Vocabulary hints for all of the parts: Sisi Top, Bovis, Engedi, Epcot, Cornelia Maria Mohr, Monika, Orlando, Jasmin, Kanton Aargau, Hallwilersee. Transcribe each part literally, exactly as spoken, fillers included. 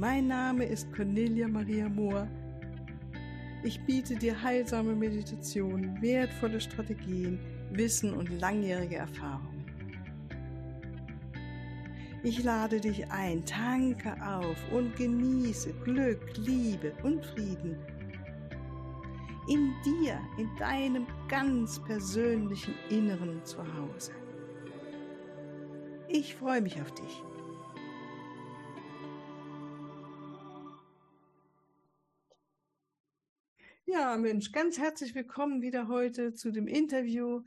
Mein Name ist Cornelia Maria Mohr. Ich biete dir heilsame Meditationen, wertvolle Strategien, Wissen und langjährige Erfahrung. Ich lade dich ein, tanke auf und genieße Glück, Liebe und Frieden. In dir, in deinem ganz persönlichen Inneren Zuhause. Ich freue mich auf dich. Ja, Mensch, ganz herzlich willkommen wieder heute zu dem Interview.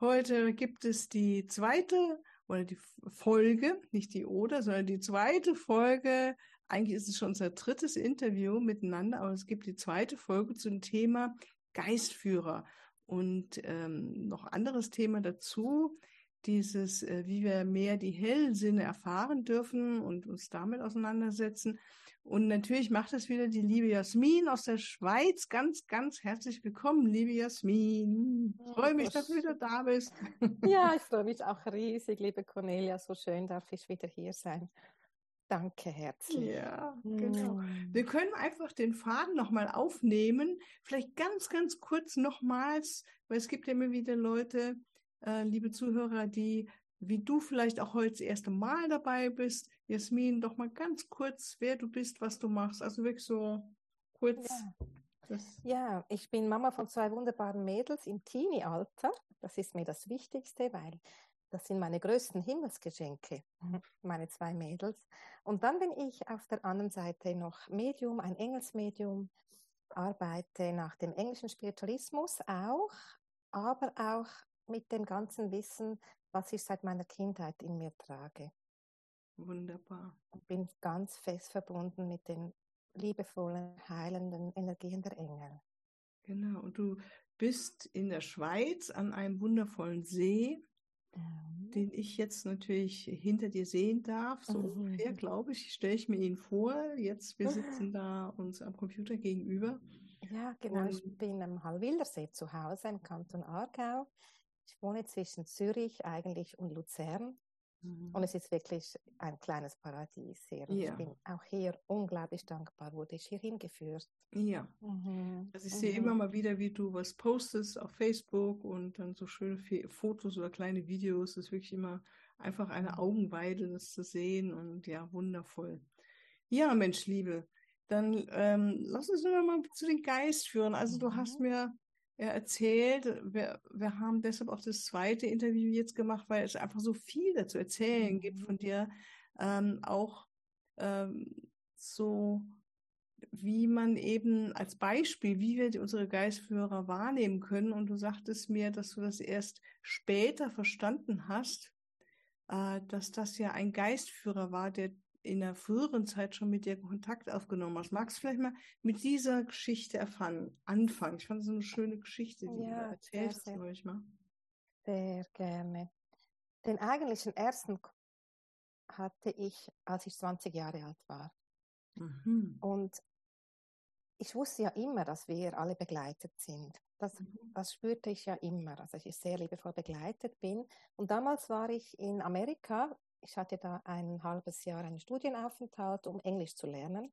Heute gibt es die zweite oder die Folge, nicht die oder, sondern die zweite Folge. Eigentlich ist es schon unser drittes Interview miteinander, aber es gibt die zweite Folge zum Thema Geistführer und ähm, noch anderes Thema dazu, dieses, äh, wie wir mehr die Hellsinne erfahren dürfen und uns damit auseinandersetzen. Und natürlich macht es wieder die liebe Jasmin aus der Schweiz. Ganz, ganz herzlich willkommen, liebe Jasmin. Ich freue mich, dass du wieder da bist. Ja, ich freue mich auch riesig, liebe Cornelia. So schön darf ich wieder hier sein. Danke herzlich. Ja, genau. Wir können einfach den Faden nochmal aufnehmen. Vielleicht ganz, ganz kurz nochmals, weil es gibt ja immer wieder Leute, äh, liebe Zuhörer, die, wie du vielleicht auch heute das erste Mal dabei bist. Jasmin, doch mal ganz kurz, wer du bist, was du machst. Also wirklich so kurz. Ja, das. Ja, ich bin Mama von zwei wunderbaren Mädels im Teenie-Alter. Das ist mir das Wichtigste, weil das sind meine größten Himmelsgeschenke, meine zwei Mädels. Und dann bin ich auf der anderen Seite noch Medium, ein Engelsmedium, arbeite nach dem englischen Spiritualismus auch, aber auch mit dem ganzen Wissen, was ich seit meiner Kindheit in mir trage. Wunderbar. Und bin ganz fest verbunden mit den liebevollen, heilenden Energien der Engel. Genau, und du bist in der Schweiz an einem wundervollen See, den ich jetzt natürlich hinter dir sehen darf, so ungefähr, mhm. glaube ich, stelle ich mir ihn vor. Jetzt, wir sitzen da uns am Computer gegenüber. Ja, genau, und ich bin am Hallwilersee zu Hause im Kanton Aargau. Ich wohne zwischen Zürich eigentlich und Luzern, mhm. und es ist wirklich ein kleines Paradies hier. Und ja. Ich bin auch hier unglaublich dankbar, wurde ich hier hingeführt. Ja, mhm. also ich mhm. sehe immer mal wieder, wie du was postest auf Facebook und dann so schöne Fotos oder kleine Videos. Das ist wirklich immer einfach eine Augenweide, das zu sehen, und ja, wundervoll. Ja, Mensch, Liebe, dann ähm, lass uns nur mal zu den Geist führen. Also mhm. du hast mir ja erzählt, wir, wir haben deshalb auch das zweite Interview jetzt gemacht, weil es einfach so viel dazu erzählen mhm. gibt von dir, ähm, auch ähm, so... wie man eben als Beispiel, wie wir unsere Geistführer wahrnehmen können. Und du sagtest mir, dass du das erst später verstanden hast, äh, dass das ja ein Geistführer war, der in der früheren Zeit schon mit dir Kontakt aufgenommen hat. Magst du vielleicht mal mit dieser Geschichte erfahren, anfangen? Ich fand es eine schöne Geschichte, die ja, du erzählst. Sehr, sehr, mal. sehr gerne. Den eigentlichen ersten hatte ich, als ich zwanzig Jahre alt war. Mhm. Und ich wusste ja immer, dass wir alle begleitet sind. Das, das spürte ich ja immer, also ich sehr liebevoll begleitet bin. Und damals war ich in Amerika. Ich hatte da ein halbes Jahr einen Studienaufenthalt, um Englisch zu lernen.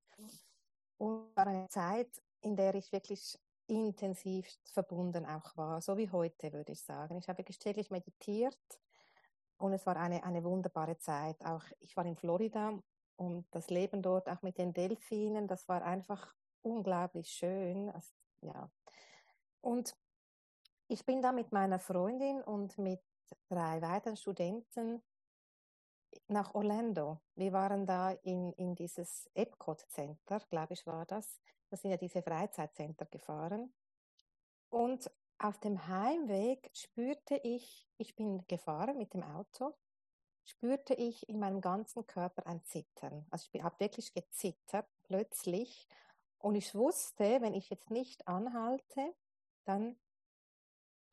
Und war eine Zeit, in der ich wirklich intensiv verbunden auch war, so wie heute, würde ich sagen. Ich habe täglich meditiert und es war eine, eine wunderbare Zeit. Auch ich war in Florida. Und das Leben dort, auch mit den Delfinen, das war einfach unglaublich schön. Also, ja. Und ich bin da mit meiner Freundin und mit drei weiteren Studenten nach Orlando. Wir waren da in, in dieses Epcot Center, glaube ich, war das. Da sind ja diese Freizeitcenter gefahren. Und auf dem Heimweg spürte ich, ich bin gefahren mit dem Auto, spürte ich in meinem ganzen Körper ein Zittern. Also ich habe wirklich gezittert, plötzlich. Und ich wusste, wenn ich jetzt nicht anhalte, dann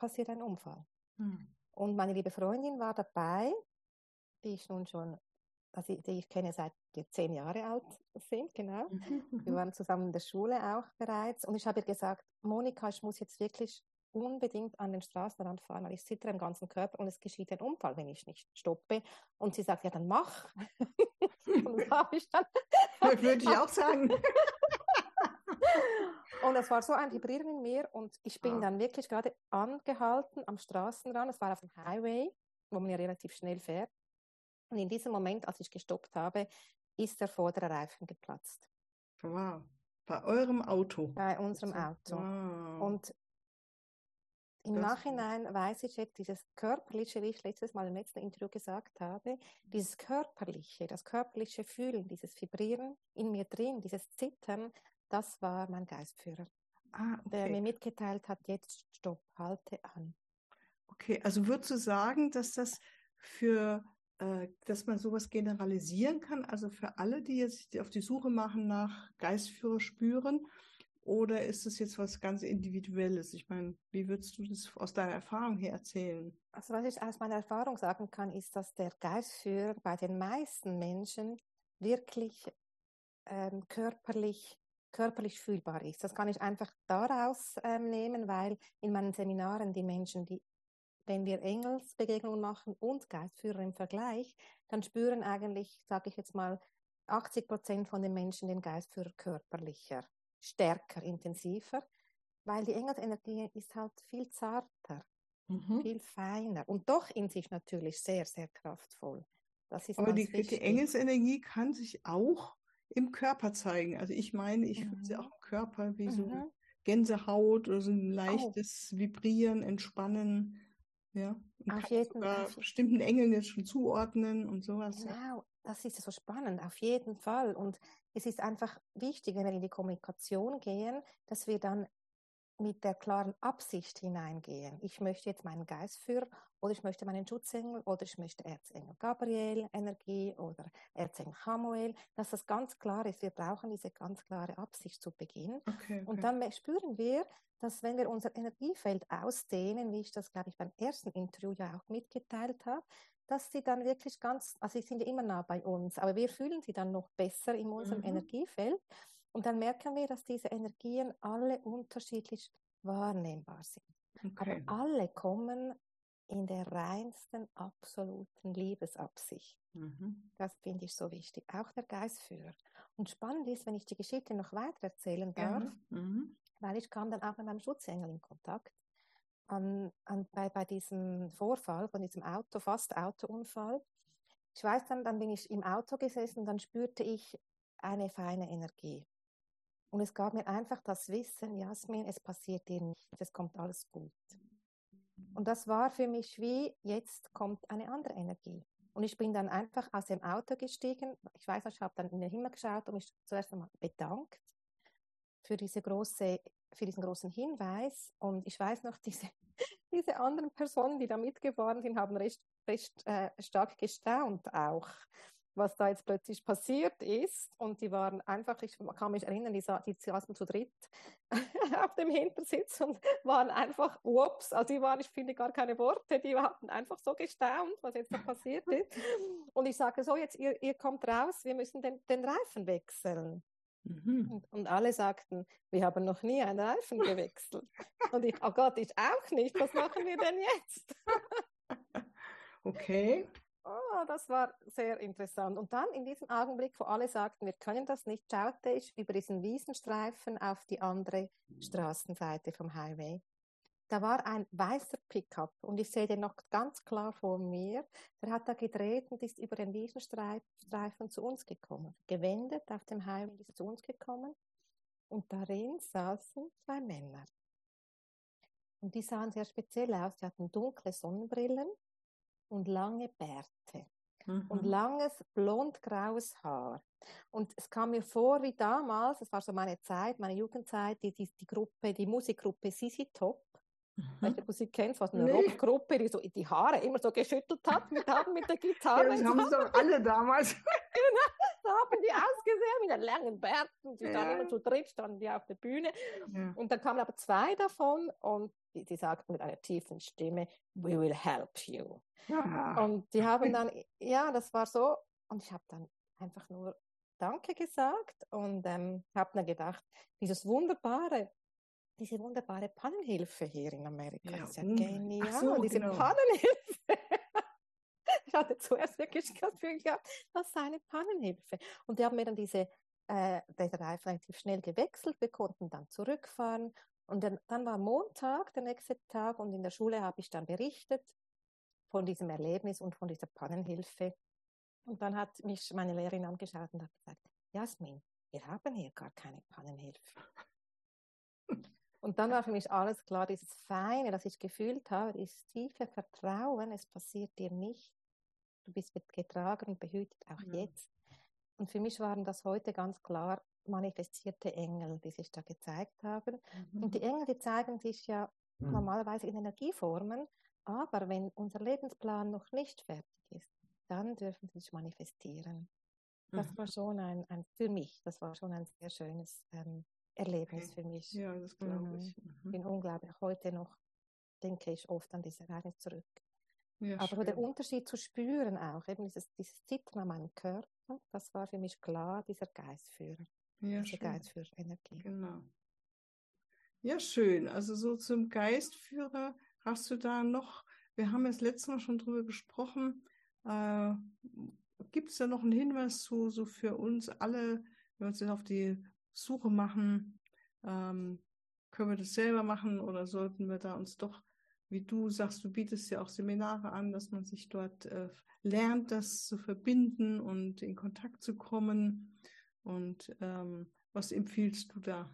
passiert ein Unfall. Mhm. Und meine liebe Freundin war dabei, die ich nun schon, also die ich kenne, seit wir zehn Jahre alt sind, genau. Wir waren zusammen in der Schule auch bereits. Und ich habe ihr gesagt, Monika, ich muss jetzt wirklich unbedingt an den Straßenrand fahren, weil ich zittere im ganzen Körper und es geschieht ein Unfall, wenn ich nicht stoppe. Und sie sagt, ja, dann mach. Und so habe ich dann... Das würde ich auch sagen. Und es war so ein Vibrieren in mir und ich bin ah. dann wirklich gerade angehalten am Straßenrand. Es war auf dem Highway, wo man ja relativ schnell fährt. Und in diesem Moment, als ich gestoppt habe, ist der vordere Reifen geplatzt. Wow. Bei eurem Auto? Bei unserem Auto. Wow. Und im das Nachhinein weiß ich jetzt, dieses Körperliche, wie ich letztes Mal im letzten Interview gesagt habe, dieses Körperliche, das körperliche Fühlen, dieses Vibrieren in mir drin, dieses Zittern, das war mein Geistführer, ah, okay. der mir mitgeteilt hat, jetzt stopp, halte an. Okay, also würdest du sagen, dass das für... dass man sowas generalisieren kann, also für alle, die jetzt auf die Suche machen nach Geistführer spüren, oder ist es jetzt was ganz Individuelles? Ich meine, wie würdest du das aus deiner Erfahrung her erzählen? Also was ich aus meiner Erfahrung sagen kann, ist, dass der Geistführer bei den meisten Menschen wirklich ähm, körperlich, körperlich fühlbar ist. Das kann ich einfach daraus ähm, nehmen, weil in meinen Seminaren die Menschen, die wenn wir Engelsbegegnungen machen und Geistführer im Vergleich, dann spüren eigentlich, sage ich jetzt mal, achtzig Prozent von den Menschen den Geistführer körperlicher, stärker, intensiver, weil die Engelsenergie ist halt viel zarter, mhm. viel feiner und doch in sich natürlich sehr, sehr kraftvoll. Das ist aber die, die Engelsenergie kann sich auch im Körper zeigen. Also ich meine, ich mhm. fühle sie auch im Körper, wie mhm. so Gänsehaut oder so ein leichtes oh. Vibrieren, Entspannen. Ja, und auf jeden sogar Fall. Bestimmten Engeln jetzt schon zuordnen und sowas. Genau, das ist so spannend, auf jeden Fall. Und es ist einfach wichtig, wenn wir in die Kommunikation gehen, dass wir dann mit der klaren Absicht hineingehen. Ich möchte jetzt meinen Geistführer oder ich möchte meinen Schutzengel oder ich möchte Erzengel Gabriel Energie oder Erzengel Samuel, dass das ganz klar ist. Wir brauchen diese ganz klare Absicht zu Beginn. Okay, okay. Und dann spüren wir, dass wenn wir unser Energiefeld ausdehnen, wie ich das, glaube ich, beim ersten Interview ja auch mitgeteilt habe, dass sie dann wirklich ganz, also sie sind ja immer nah bei uns, aber wir fühlen sie dann noch besser in unserem mhm. Energiefeld. Und dann merken wir, dass diese Energien alle unterschiedlich wahrnehmbar sind. Okay. Aber alle kommen in der reinsten, absoluten Liebesabsicht. Mhm. Das finde ich so wichtig. Auch der Geistführer. Und spannend ist, wenn ich die Geschichte noch weiter erzählen darf, mhm. weil ich kam dann auch mit meinem Schutzengel in Kontakt. An, an, bei, bei diesem Vorfall, von diesem Auto, fast Autounfall. Ich weiß dann, dann bin ich im Auto gesessen und dann spürte ich eine feine Energie. Und es gab mir einfach das Wissen, Jasmin, es passiert dir nicht, es kommt alles gut. Und das war für mich wie, jetzt kommt eine andere Energie. Und ich bin dann einfach aus dem Auto gestiegen. Ich weiß noch, ich habe dann in den Himmel geschaut und mich zuerst einmal bedankt für, diese große, für diesen großen Hinweis. Und ich weiß noch, diese, diese anderen Personen, die da mitgefahren sind, haben recht, recht äh, stark gestaunt auch, was da jetzt plötzlich passiert ist. Und die waren einfach, ich kann mich erinnern, die, sa- die saßen zu dritt auf dem Hintersitz und waren einfach, ups, also die waren, ich finde gar keine Worte, die hatten einfach so gestaunt, was jetzt da passiert ist. Und ich sage so, jetzt, ihr, ihr kommt raus, wir müssen den, den Reifen wechseln. Mhm. Und, und alle sagten, wir haben noch nie einen Reifen gewechselt. Und ich, oh Gott, ich auch nicht, was machen wir denn jetzt? Okay. Oh, das war sehr interessant. Und dann in diesem Augenblick, wo alle sagten, wir können das nicht, schaute ich über diesen Wiesenstreifen auf die andere Straßenseite vom Highway. Da war ein weißer Pickup und ich sehe den noch ganz klar vor mir. Der hat da gedreht und ist über den Wiesenstreifen zu uns gekommen. Gewendet auf dem Highway ist zu uns gekommen und darin saßen zwei Männer. Und die sahen sehr speziell aus. Die hatten dunkle Sonnenbrillen und lange Bärte mhm. und langes, blond-graues Haar. Und es kam mir vor wie damals, das war so meine Zeit, meine Jugendzeit, die, die, die Gruppe, die Musikgruppe Sisi Top. Weil die Musik kennst, was eine nee. Rockgruppe, die so die Haare immer so geschüttelt hat mit, mit der Gitarre. Ja, das haben sie doch alle damals. Genau, so haben die ausgesehen mit den langen Bärten. Die ja. standen immer zu dritt, standen die auf der Bühne. Ja. Und dann kamen aber zwei davon und die, die sagten mit einer tiefen Stimme, we will help you. Ja. Und die haben dann, ja, das war so. Und ich habe dann einfach nur Danke gesagt und ähm, habe dann gedacht, dieses wunderbare diese wunderbare Pannenhilfe hier in Amerika. Ja. Das ist ja genial, so, diese genau. Pannenhilfe. Ich hatte zuerst wirklich ganz viel gehabt, das sei eine Pannenhilfe. Und die haben mir dann diese, äh, der Reif relativ schnell gewechselt, wir konnten dann zurückfahren. Und dann, dann war Montag, der nächste Tag, und in der Schule habe ich dann berichtet von diesem Erlebnis und von dieser Pannenhilfe. Und dann hat mich meine Lehrerin angeschaut und hat gesagt, Jasmin, wir haben hier gar keine Pannenhilfe. Und dann war für mich alles klar, dieses Feine, das ich gefühlt habe, dieses tiefe Vertrauen, es passiert dir nicht. Du bist getragen und behütet, auch ja. jetzt. Und für mich waren das heute ganz klar manifestierte Engel, die sich da gezeigt haben. Mhm. Und die Engel, die zeigen sich ja mhm. normalerweise in Energieformen, aber wenn unser Lebensplan noch nicht fertig ist, dann dürfen sie sich manifestieren. Das mhm. war schon ein, ein, für mich, das war schon ein sehr schönes ähm, Erlebnis okay. für mich. Ja, das glaube ich. Ich mhm. bin unglaublich. Heute noch denke ich oft an dieses Ereignis zurück. Ja, aber der Unterschied zu spüren auch, eben dieses, dieses Zittern an meinem Körper, das war für mich klar, dieser Geistführer, ja, diese Geistführerenergie. Genau. Ja, schön. Also so zum Geistführer hast du da noch, wir haben jetzt letztes Mal schon drüber gesprochen, äh, gibt es da noch einen Hinweis zu, so für uns alle, wenn wir uns jetzt auf die Suche machen, ähm, können wir das selber machen oder sollten wir da uns doch, wie du sagst, du bietest ja auch Seminare an, dass man sich dort äh, lernt, das zu verbinden und in Kontakt zu kommen. Und ähm, was empfiehlst du da?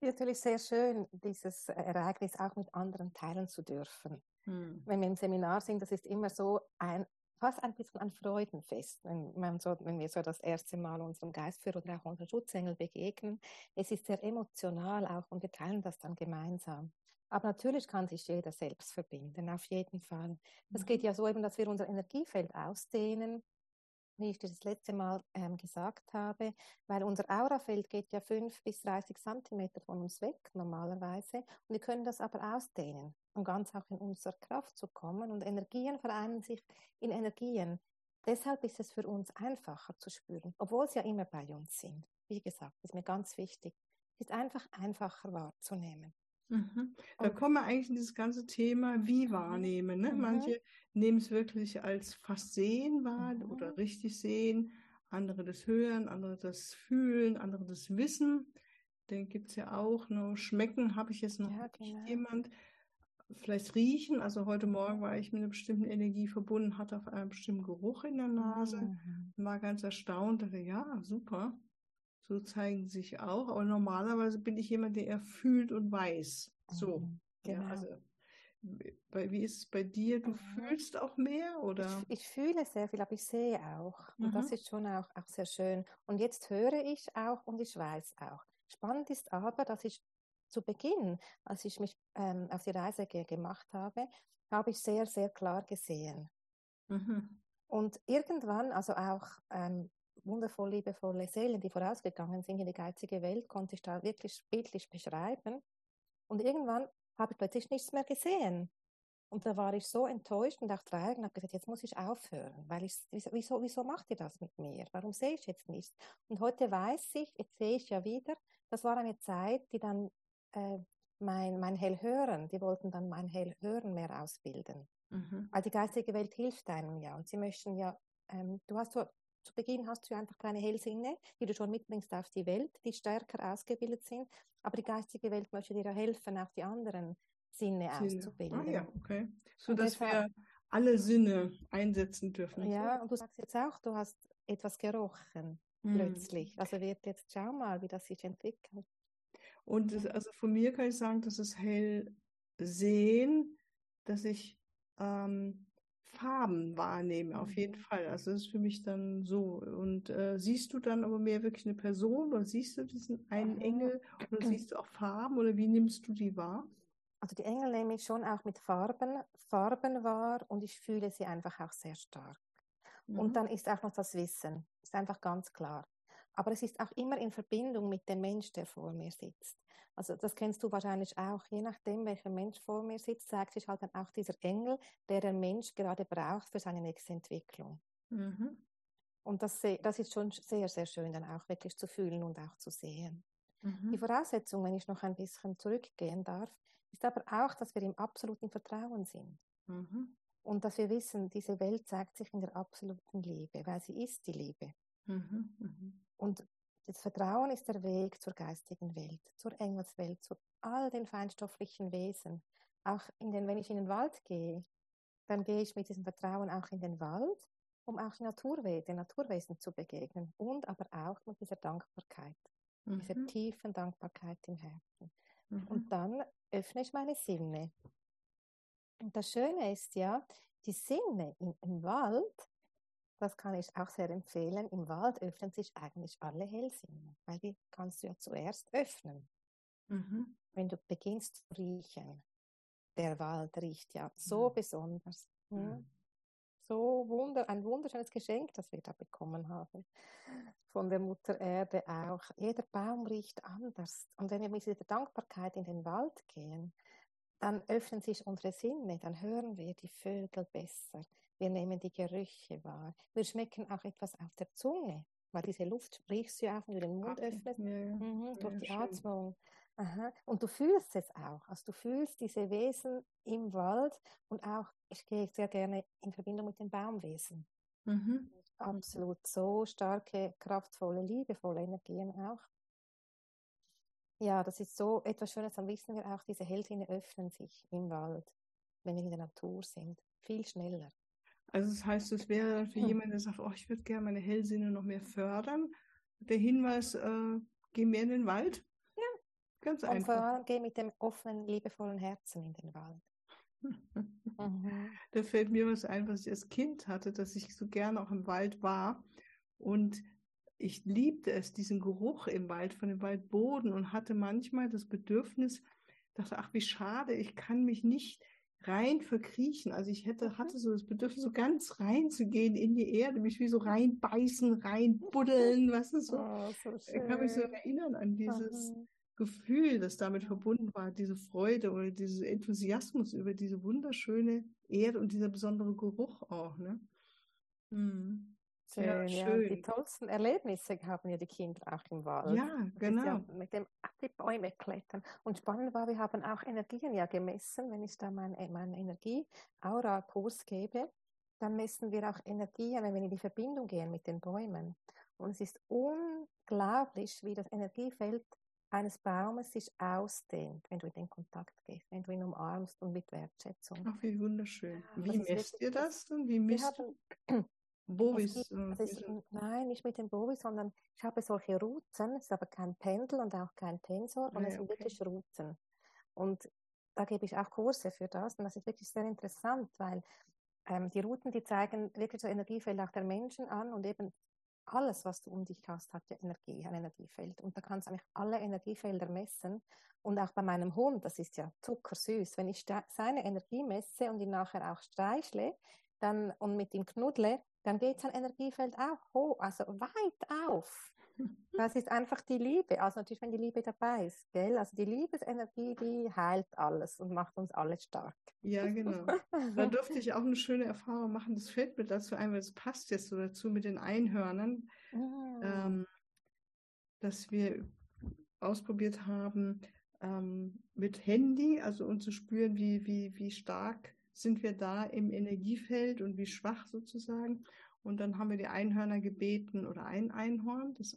Es ist natürlich sehr schön, dieses Ereignis auch mit anderen teilen zu dürfen. Hm. Wenn wir im Seminar sind, das ist immer so ein, fast ein bisschen ein Freudenfest, wenn, man so, wenn wir so das erste Mal unserem Geistführer oder auch unserem Schutzengel begegnen. Es ist sehr emotional auch und wir teilen das dann gemeinsam. Aber natürlich kann sich jeder selbst verbinden, auf jeden Fall. Das geht ja so eben, dass wir unser Energiefeld ausdehnen, wie ich dir das letzte Mal ähm, gesagt habe, weil unser Aurafeld geht ja fünf bis dreißig Zentimeter von uns weg normalerweise und wir können das aber ausdehnen, um ganz auch in unsere Kraft zu kommen und Energien vereinen sich in Energien. Deshalb ist es für uns einfacher zu spüren, obwohl sie ja immer bei uns sind. Wie gesagt, ist mir ganz wichtig. Es ist einfach einfacher wahrzunehmen. Mhm. Da und, kommen wir eigentlich in dieses ganze Thema, wie wahrnehmen. Ne? Mhm. Manche nehmen es wirklich als fast sehen wahr mhm. oder richtig sehen, andere das Hören, andere das Fühlen, andere das Wissen. Dann gibt es ja auch noch Schmecken, habe ich jetzt noch ja, genau. jemand. Vielleicht riechen, also heute Morgen war ich mit einer bestimmten Energie verbunden, hatte auf einen bestimmten Geruch in der Nase, mhm. war ganz erstaunt, dachte, ja, super. So zeigen sie sich auch, aber normalerweise bin ich jemand, der er fühlt und weiß. So, genau. Ja, also wie ist es bei dir? Du mhm. fühlst auch mehr, oder? Ich, ich fühle sehr viel, aber ich sehe auch. Und mhm. das ist schon auch, auch sehr schön. Und jetzt höre ich auch und ich weiß auch. Spannend ist aber, dass ich zu Beginn, als ich mich ähm, auf die Reise ge- gemacht habe, habe ich sehr, sehr klar gesehen. Mhm. Und irgendwann, also auch ähm, wundervoll liebevolle Seelen, die vorausgegangen sind in die geistige Welt, konnte ich da wirklich bildlich beschreiben. Und irgendwann habe ich plötzlich nichts mehr gesehen. Und da war ich so enttäuscht und dachte, und habe gesagt, jetzt muss ich aufhören, weil ich, wieso, wieso macht ihr das mit mir? Warum sehe ich jetzt nichts? Und heute weiß ich, jetzt sehe ich ja wieder, das war eine Zeit, die dann äh, mein, mein Hellhören, die wollten dann mein Hellhören mehr ausbilden. Mhm. Weil die geistige Welt hilft einem ja und sie möchten ja, ähm, du hast so zu Beginn hast du einfach kleine Hellsinne, die du schon mitbringst auf die Welt, die stärker ausgebildet sind. Aber die geistige Welt möchte dir helfen, auch die anderen Sinne, Sinne. auszubilden. Ah ja, okay. So, dass wir alle Sinne einsetzen dürfen. Ja, so. Und du sagst jetzt auch, du hast etwas gerochen, mhm. plötzlich. Also wird jetzt, schau mal, wie das sich entwickelt. Und das, also von mir kann ich sagen, dass es Hellsehen, dass ich... Ähm, Farben wahrnehmen, auf jeden Fall. Also das ist für mich dann so. Und äh, siehst du dann aber mehr wirklich eine Person oder siehst du diesen einen Engel oder siehst du auch Farben oder wie nimmst du die wahr? Also die Engel nehme ich schon auch mit Farben, Farben wahr und ich fühle sie einfach auch sehr stark. Mhm. Und dann ist auch noch das Wissen, ist einfach ganz klar. Aber es ist auch immer in Verbindung mit dem Mensch, der vor mir sitzt. Also das kennst du wahrscheinlich auch. Je nachdem, welcher Mensch vor mir sitzt, zeigt sich halt dann auch dieser Engel, der der Mensch gerade braucht für seine nächste Entwicklung. Mhm. Und das, das ist schon sehr, sehr schön, dann auch wirklich zu fühlen und auch zu sehen. Mhm. Die Voraussetzung, wenn ich noch ein bisschen zurückgehen darf, ist aber auch, dass wir im absoluten Vertrauen sind. Mhm. Und dass wir wissen, diese Welt zeigt sich in der absoluten Liebe, weil sie ist die Liebe. Mhm. Mhm. Und das Vertrauen ist der Weg zur geistigen Welt, zur Engelswelt, zu all den feinstofflichen Wesen. Auch in den, wenn ich in den Wald gehe, dann gehe ich mit diesem Vertrauen auch in den Wald, um auch den Naturwe- den Naturwesen zu begegnen und aber auch mit dieser Dankbarkeit, mhm. dieser tiefen Dankbarkeit im Herzen. Mhm. Und dann öffne ich meine Sinne. Und das Schöne ist ja, die Sinne im, im Wald, das kann ich auch sehr empfehlen, im Wald öffnen sich eigentlich alle Hellsinne, weil die kannst du ja zuerst öffnen, mhm. wenn du beginnst zu riechen. Der Wald riecht ja so mhm. besonders. Mhm. So wunder, ein wunderschönes Geschenk, das wir da bekommen haben. Von der Mutter Erde auch. Jeder Baum riecht anders. Und wenn wir mit dieser Dankbarkeit in den Wald gehen, dann öffnen sich unsere Sinne, dann hören wir die Vögel besser. Wir nehmen die Gerüche wahr. Wir schmecken auch etwas auf der Zunge, weil diese Luft sprichst du ja auch, wenn du den Mund öffnest, ja, mhm, durch die schön. Atmung. Aha. Und du fühlst es auch. Also du fühlst diese Wesen im Wald und auch, ich gehe sehr gerne in Verbindung mit den Baumwesen. Mhm. Absolut so starke, kraftvolle, liebevolle Energien auch. Ja, das ist so etwas Schönes. Dann wissen wir auch, diese Hellsinne öffnen sich im Wald, wenn wir in der Natur sind. Viel schneller. Also das heißt, es wäre dann für mhm. jemanden, der sagt, oh, ich würde gerne meine Hellsinne noch mehr fördern. Der Hinweis, äh, geh mehr in den Wald. Ganz einfach. Und vor allem geh mit dem offenen, liebevollen Herzen in den Wald. mhm. Da fällt mir was ein, was ich als Kind hatte, dass ich so gerne auch im Wald war. Und ich liebte es, diesen Geruch im Wald, von dem Waldboden, und hatte manchmal das Bedürfnis, dachte, ach wie schade, ich kann mich nicht rein verkriechen. Also ich hätte, hatte so das Bedürfnis, so ganz reinzugehen in die Erde, mich wie so reinbeißen, reinbuddeln, was ist so. Oh, so schön. Ich kann mich so erinnern an dieses mhm. Gefühl, das damit verbunden war, diese Freude oder dieses Enthusiasmus über diese wunderschöne Erde und dieser besondere Geruch auch. Ne? Mhm. Schön, ja, schön. Ja. Die tollsten Erlebnisse haben ja die Kinder auch im Wald. Ja, genau. Ja mit dem auf die Bäume klettern. Und spannend war, wir haben auch Energien ja gemessen. Wenn ich da meinen mein Energie-Aura-Kurs gebe, dann messen wir auch Energien, wenn wir in die Verbindung gehen mit den Bäumen. Und es ist unglaublich, wie das Energiefeld eines Baumes sich ausdehnt, wenn du in den Kontakt gehst, wenn du ihn umarmst und mit Wertschätzung. Ach, wie wunderschön. Wie messt ihr das denn? Wie misst du Bovis? Nein, nicht mit dem Bovis, sondern ich habe solche Routen, es ist aber kein Pendel und auch kein Tensor, und es sind wirklich Routen. Und da gebe ich auch Kurse für das, und das ist wirklich sehr interessant, weil ähm, die Routen, die zeigen wirklich das Energiefeld auch der Menschen an, und eben alles, was du um dich hast, hat ja Energie, ein Energiefeld. Und da kannst du eigentlich alle Energiefelder messen. Und auch bei meinem Hund, das ist ja zuckersüß. Wenn ich seine Energie messe und ihn nachher auch streichle dann, und mit ihm knuddle, dann geht sein Energiefeld auch hoch, also weit auf. Das ist einfach die Liebe. Also natürlich, wenn die Liebe dabei ist, gell? Also die Liebesenergie, die heilt alles und macht uns alles stark. Ja, genau. Da durfte ich auch eine schöne Erfahrung machen. Das fällt mir dazu ein, weil es passt jetzt so dazu mit den Einhörnern, oh. ähm, dass wir ausprobiert haben, ähm, mit Handy, also um zu spüren, wie, wie, wie stark sind wir da im Energiefeld und wie schwach sozusagen. Und dann haben wir die Einhörner gebeten, oder ein Einhorn, das,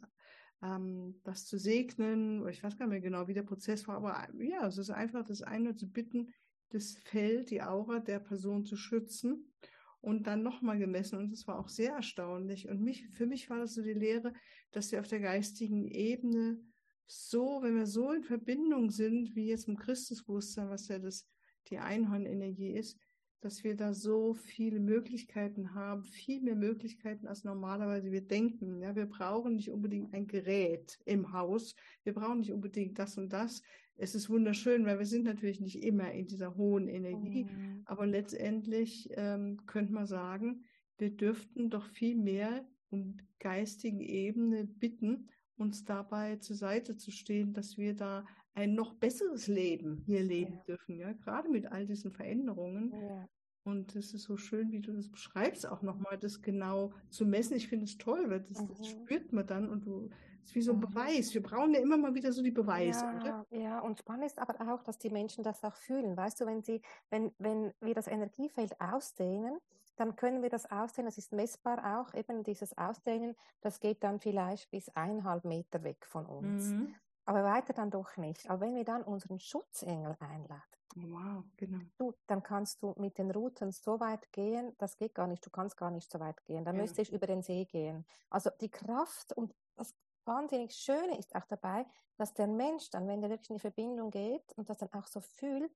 ähm, das zu segnen, oder ich weiß gar nicht mehr genau, wie der Prozess war, aber ja, es ist einfach, das Einhorn zu bitten, das Feld, die Aura der Person zu schützen, und dann nochmal gemessen, und das war auch sehr erstaunlich. Und mich, für mich war das so die Lehre, dass wir auf der geistigen Ebene so, wenn wir so in Verbindung sind, wie jetzt im Christusbewusstsein, was ja das, die Einhornenergie ist, dass wir da so viele Möglichkeiten haben, viel mehr Möglichkeiten, als normalerweise wir denken. Ja, wir brauchen nicht unbedingt ein Gerät im Haus. Wir brauchen nicht unbedingt das und das. Es ist wunderschön, weil wir sind natürlich nicht immer in dieser hohen Energie. Mhm. Aber letztendlich ähm, könnte man sagen, wir dürften doch viel mehr um geistigen Ebene bitten, uns dabei zur Seite zu stehen, dass wir da ein noch besseres Leben hier leben ja. dürfen, ja, gerade mit all diesen Veränderungen. Ja. Und es ist so schön, wie du das beschreibst, auch nochmal das genau zu messen. Ich finde es toll, weil das, mhm. das spürt man dann, und du Das ist wie so ein Beweis. Wir brauchen ja immer mal wieder so die Beweise, ja, oder? Ja, und spannend ist aber auch, dass die Menschen das auch fühlen. Weißt du, wenn sie, wenn, wenn wir das Energiefeld ausdehnen, dann können wir das ausdehnen. Das ist messbar auch eben dieses Ausdehnen. Das geht dann vielleicht bis eineinhalb Meter weg von uns. Mhm. Aber weiter dann doch nicht. Aber wenn wir dann unseren Schutzengel einladen, wow, genau. Du, dann kannst du mit den Routen so weit gehen, das geht gar nicht, du kannst gar nicht so weit gehen, dann ja. müsste ich über den See gehen. Also die Kraft und das wahnsinnig Schöne ist auch dabei, dass der Mensch dann, wenn er wirklich in die Verbindung geht und das dann auch so fühlt,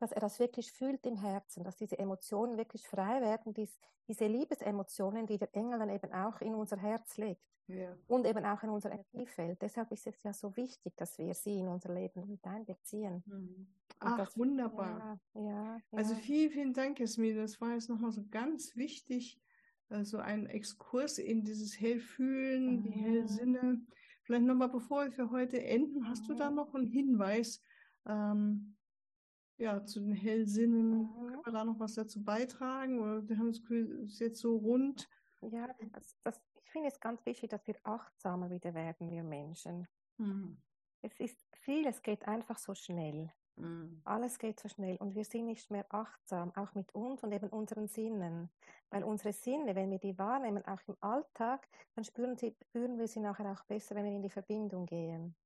dass er das wirklich fühlt im Herzen, dass diese Emotionen wirklich frei werden, dies, diese Liebesemotionen, die der Engel dann eben auch in unser Herz legt. Ja. Und eben auch in unser Energiefeld. Deshalb ist es ja so wichtig, dass wir sie in unser Leben mit einbeziehen. Mhm. Ach, das, wunderbar. Ja, ja, also ja. vielen, vielen Dank, Jasmin. Das war jetzt nochmal so ganz wichtig, so also ein Exkurs in dieses Hellfühlen, mhm. die Hellsinne. Vielleicht nochmal, bevor wir für heute enden, mhm. hast du da noch einen Hinweis ähm, ja, zu den Hellsinnen? Mhm. Können wir da noch was dazu beitragen? Oder wir haben das Gefühl, es ist jetzt so rund. Ja, das, das, ich finde es ganz wichtig, dass wir achtsamer wieder werden, wir Menschen. Mhm. Es ist vieles geht einfach so schnell. Mhm. Alles geht so schnell und wir sind nicht mehr achtsam, auch mit uns und eben unseren Sinnen. Weil unsere Sinne, wenn wir die wahrnehmen, auch im Alltag, dann spüren, sie, spüren wir sie nachher auch besser, wenn wir in die Verbindung gehen.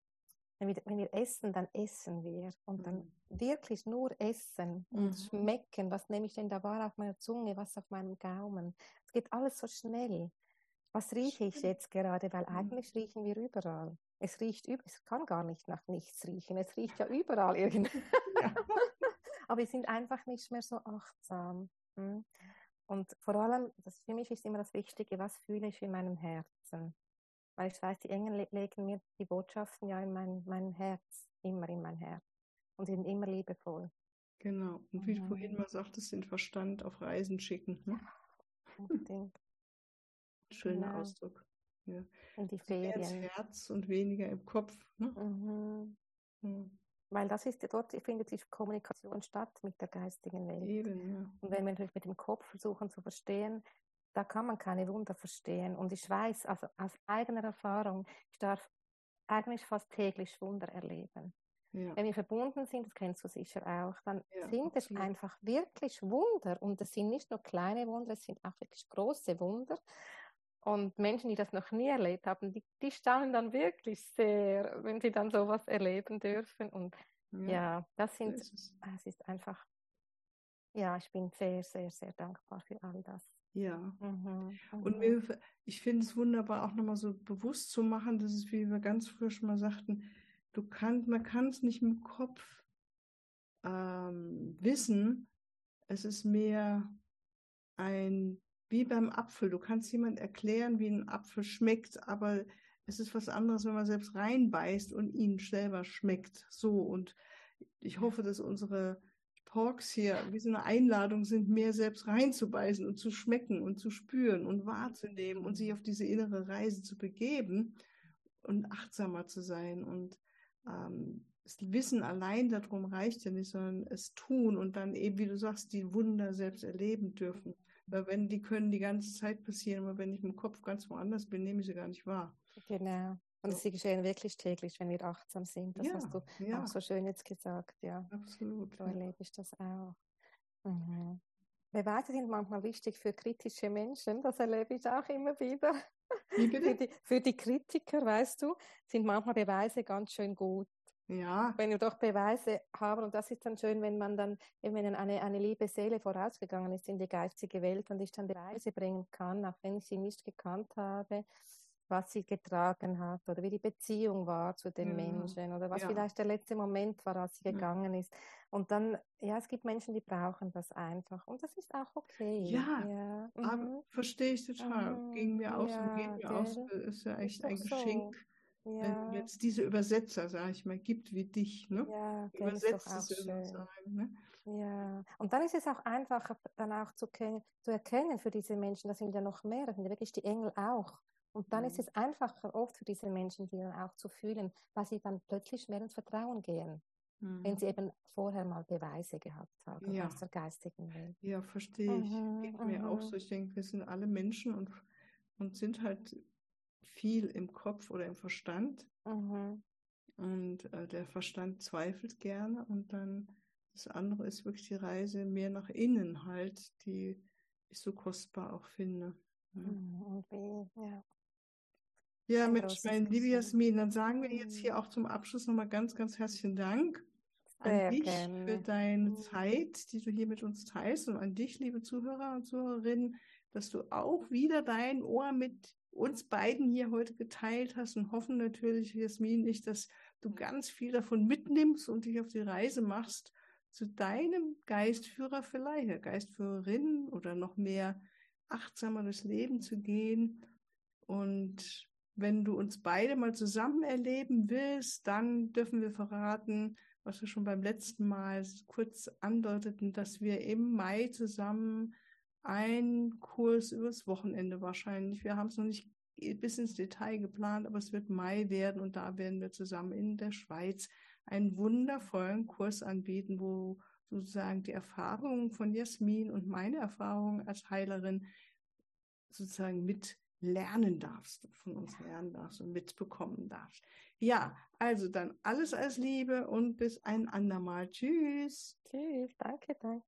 Wenn wir, wenn wir essen, dann essen wir und mhm. dann wirklich nur essen und mhm. schmecken. Was nehme ich denn da wahr auf meiner Zunge, was auf meinem Gaumen? Es geht alles so schnell. Was rieche ich jetzt gerade? Weil mhm. eigentlich riechen wir überall. Es riecht überall, es kann gar nicht nach nichts riechen. Es riecht ja überall irgendwie. Ja. Aber wir sind einfach nicht mehr so achtsam. Und vor allem, das für mich ist immer das Wichtige, was fühle ich in meinem Herzen? Weil ich weiß, die Engel legen mir die Botschaften ja in mein, mein Herz, immer in mein Herz. Und sind immer liebevoll. Genau. Und wie du mhm. vorhin mal sagtest, den Verstand auf Reisen schicken. Ne? Ja, unbedingt. Schöner genau. Ausdruck. Ja. Und die Ferien. Mehr ins Herz und weniger im Kopf. Ne? Mhm. Mhm. Weil das ist, dort findet die Kommunikation statt mit der geistigen Welt. Eben, ja. Und wenn wir natürlich mit dem Kopf versuchen zu verstehen, da kann man keine Wunder verstehen. Und ich weiß, also aus eigener Erfahrung, ich darf eigentlich fast täglich Wunder erleben. Ja. Wenn wir verbunden sind, das kennst du sicher auch, dann ja, sind es absolut. Einfach wirklich Wunder. Und es sind nicht nur kleine Wunder, es sind auch wirklich große Wunder. Und Menschen, die das noch nie erlebt haben, die, die staunen dann wirklich sehr, wenn sie dann sowas erleben dürfen. Und ja, ja das sind, es ist, ist einfach, ja, ich bin sehr, sehr, sehr dankbar für all das. Ja, mhm, und mir, ich finde es wunderbar, auch nochmal so bewusst zu machen, das ist, wie wir ganz früher schon mal sagten, du kannst, man kann es nicht im Kopf ähm, wissen, es ist mehr ein, wie beim Apfel, du kannst jemand erklären, wie ein Apfel schmeckt, aber es ist was anderes, wenn man selbst reinbeißt und ihn selber schmeckt, so, und ich hoffe, dass unsere Talks hier wie so eine Einladung sind, mehr selbst reinzubeißen und zu schmecken und zu spüren und wahrzunehmen und sich auf diese innere Reise zu begeben und achtsamer zu sein. Und ähm, das Wissen allein darum reicht ja nicht, sondern es tun und dann eben, wie du sagst, die Wunder selbst erleben dürfen. Weil wenn die können die ganze Zeit passieren, aber wenn ich im Kopf ganz woanders bin, nehme ich sie gar nicht wahr. Genau. Und sie geschehen wirklich täglich, wenn wir achtsam sind. Das ja, hast du ja. auch so schön jetzt gesagt. Ja, absolut. So erlebe ich das auch. Mhm. Beweise sind manchmal wichtig für kritische Menschen. Das erlebe ich auch immer wieder. Wie bitte? Für die, für die Kritiker, weißt du, sind manchmal Beweise ganz schön gut. Ja. Wenn wir doch Beweise haben, und das ist dann schön, wenn man dann, wenn eine, eine liebe Seele vorausgegangen ist in die geistige Welt und ich dann Beweise bringen kann, auch wenn ich sie nicht gekannt habe, was sie getragen hat oder wie die Beziehung war zu den ja. Menschen oder was ja. vielleicht der letzte Moment war, als sie ja. gegangen ist. Und dann, ja, es gibt Menschen, die brauchen das einfach und das ist auch okay. Ja, ja. aber mhm. verstehe ich total. Mhm. Ging mir auch so, geht mir auch so, ist ja echt ist ein Geschenk. So. Ja. Wenn es diese Übersetzer, sage ich mal, gibt wie dich, ne? Ja, übersetzt es sozusagen, ne? Ja, und dann ist es auch einfacher, dann auch zu, zu erkennen für diese Menschen, das sind ja noch mehr, das sind ja wirklich die Engel auch. Und dann mhm. ist es einfacher oft für diese Menschen, die dann auch zu fühlen, weil sie dann plötzlich mehr ins Vertrauen gehen, mhm. wenn sie eben vorher mal Beweise gehabt haben ja. aus der geistigen Welt. Ja, verstehe ich. Mhm. Geht mhm. mir auch so. Ich denke, wir sind alle Menschen und, und sind halt viel im Kopf oder im Verstand. Mhm. Und äh, der Verstand zweifelt gerne. Und dann das andere ist wirklich die Reise mehr nach innen halt, die ich so kostbar auch finde. Ja, mhm, ja. ja Mensch, mein liebe Jasmin, dann sagen wir jetzt hier auch zum Abschluss nochmal ganz, ganz herzlichen Dank an dich für deine Zeit, die du hier mit uns teilst, und an dich, liebe Zuhörer und Zuhörerinnen, dass du auch wieder dein Ohr mit uns beiden hier heute geteilt hast, und hoffen natürlich, Jasmin, nicht, dass du ganz viel davon mitnimmst und dich auf die Reise machst zu deinem Geistführer vielleicht, Geistführerin, oder noch mehr achtsamer durchs Leben zu gehen. Und wenn du uns beide mal zusammen erleben willst, dann dürfen wir verraten, was wir schon beim letzten Mal kurz andeuteten, dass wir im Mai zusammen einen Kurs übers Wochenende wahrscheinlich, wir haben es noch nicht bis ins Detail geplant, aber es wird Mai werden, und da werden wir zusammen in der Schweiz einen wundervollen Kurs anbieten, wo sozusagen die Erfahrungen von Jasmin und meine Erfahrungen als Heilerin sozusagen mit lernen darfst, von uns lernen darfst und mitbekommen darfst. Ja, also dann alles als Liebe und bis ein andermal. Tschüss. Tschüss, danke, danke.